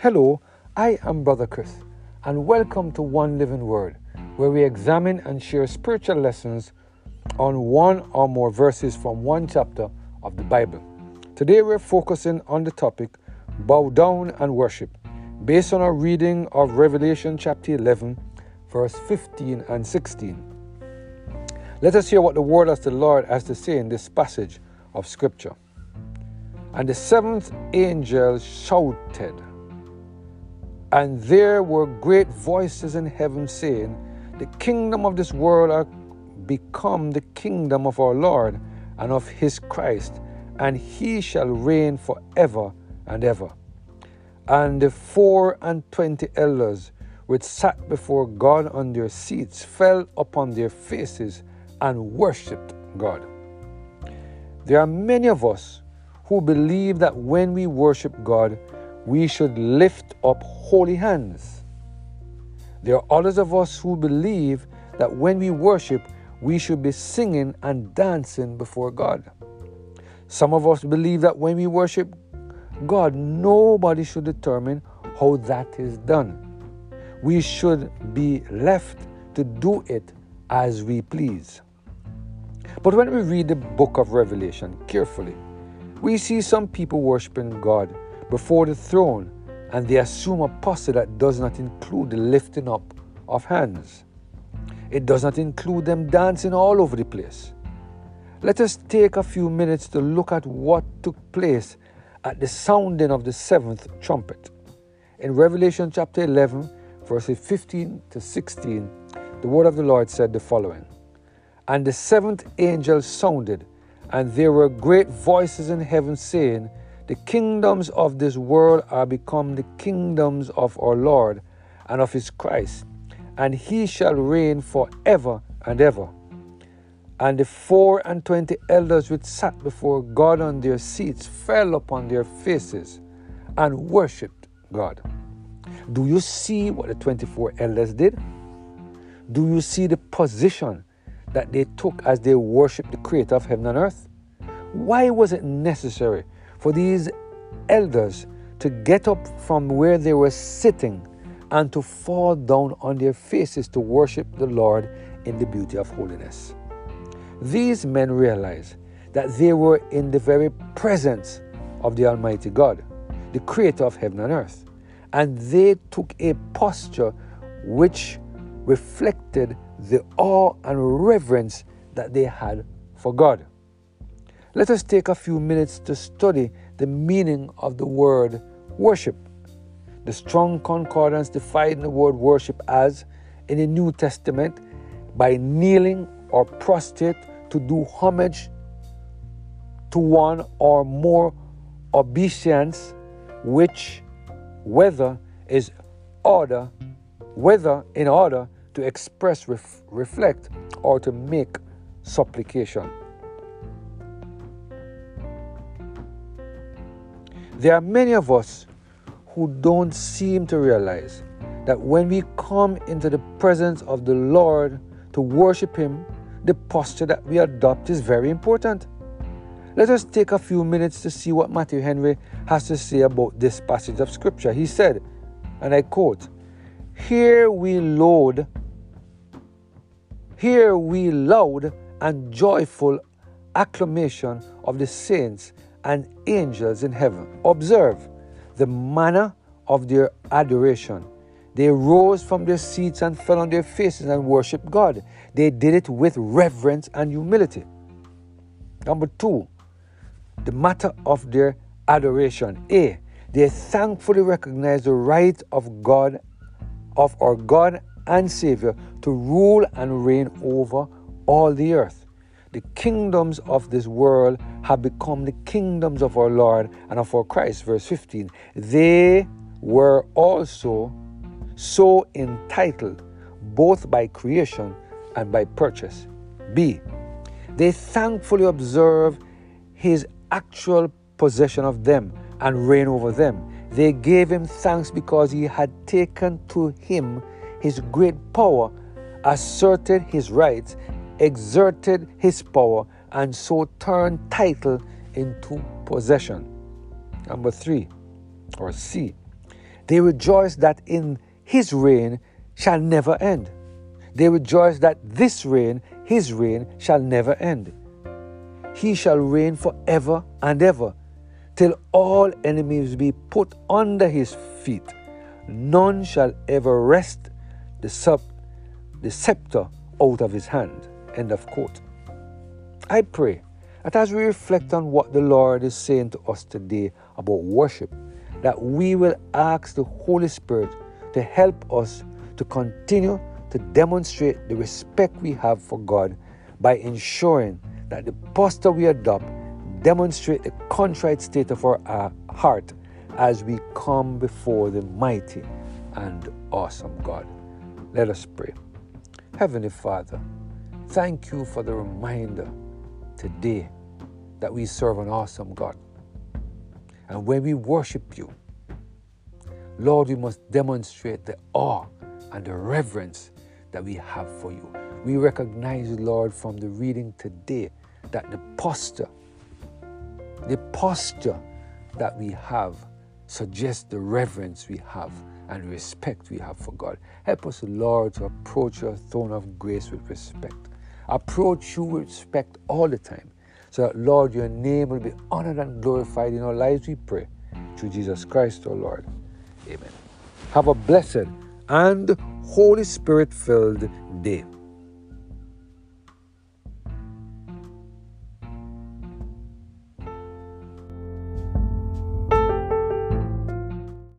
Hello, I am Brother Chris, and welcome to One Living Word, where we examine and share spiritual lessons on one or more verses from one chapter of the Bible. Today we're focusing on the topic, Bow Down and Worship, based on our reading of Revelation chapter 11, verse 15 and 16. Let us hear what the word of the Lord has to say in this passage of Scripture. And the seventh angel shouted, and there were great voices in heaven saying, the kingdom of this world are become the kingdom of our Lord and of his Christ, and he shall reign forever and ever. And the 24 elders which sat before God on their seats fell upon their faces and worshipped God. There are many of us who believe that when we worship God, we should lift up holy hands. There are others of us who believe that when we worship, we should be singing and dancing before God. Some of us believe that when we worship God, nobody should determine how that is done. We should be left to do it as we please. But when we read the book of Revelation carefully, we see some people worshiping God before the throne, and they assume a posture that does not include the lifting up of hands. It does not include them dancing all over the place. Let us take a few minutes to look at what took place at the sounding of the seventh trumpet. In Revelation chapter 11, verses 15 to 16, the word of the Lord said the following, and the seventh angel sounded, and there were great voices in heaven saying, the kingdoms of this world are become the kingdoms of our Lord and of his Christ, and he shall reign forever and ever. And the 24 elders which sat before God on their seats fell upon their faces and worshipped God. Do you see what the 24 elders did? Do you see the position that they took as they worshipped the Creator of heaven and earth? Why was it necessary for these elders to get up from where they were sitting and to fall down on their faces to worship the Lord in the beauty of holiness? These men realized that they were in the very presence of the Almighty God, the Creator of heaven and earth, and they took a posture which reflected the awe and reverence that they had for God. Let us take a few minutes to study the meaning of the word worship. The Strong Concordance defined the word worship as, in the New Testament, by kneeling or prostrate to do homage to one or more obeisance, which, whether in order to express, reflect, or to make supplication. There are many of us who don't seem to realize that when we come into the presence of the Lord to worship Him, the posture that we adopt is very important. Let us take a few minutes to see what Matthew Henry has to say about this passage of Scripture. He said, and I quote, Hear we loud and joyful acclamation of the saints and angels in heaven. Observe the manner of their adoration. They rose from their seats and fell on their faces and worshiped God. They did it with reverence and humility. Number two, the matter of their adoration. A, they thankfully recognize the right of God, of our God and Savior, to rule and reign over all the earth. The kingdoms of this world have become the kingdoms of our Lord and of our Christ. Verse 15. They were also so entitled, both by creation and by purchase. B, they thankfully observe His actual possession of them and reign over them. They gave Him thanks because He had taken to Him His great power, asserted His rights, exerted His power, and so turned title into possession. Number 3, or C, They rejoice that in his reign shall never end. They rejoice that this reign, his reign, shall never end. He shall reign forever and ever, till all enemies be put under his feet. None shall ever wrest the scepter out of his hand. End of quote. I pray that as we reflect on what the Lord is saying to us today about worship, that we will ask the Holy Spirit to help us to continue to demonstrate the respect we have for God by ensuring that the posture we adopt demonstrates the contrite state of our heart as we come before the mighty and awesome God. Let us pray. Heavenly Father, thank you for the reminder today that we serve an awesome God. And when we worship you, Lord, we must demonstrate the awe and the reverence that we have for you. We recognize, Lord, from the reading today that the posture that we have suggests the reverence we have and respect we have for God. Help us, Lord, to approach your throne of grace with respect. Approach you with respect all the time, so that, Lord, your name will be honored and glorified in our lives, we pray. Through Jesus Christ, our Lord. Amen. Have a blessed and Holy Spirit-filled day.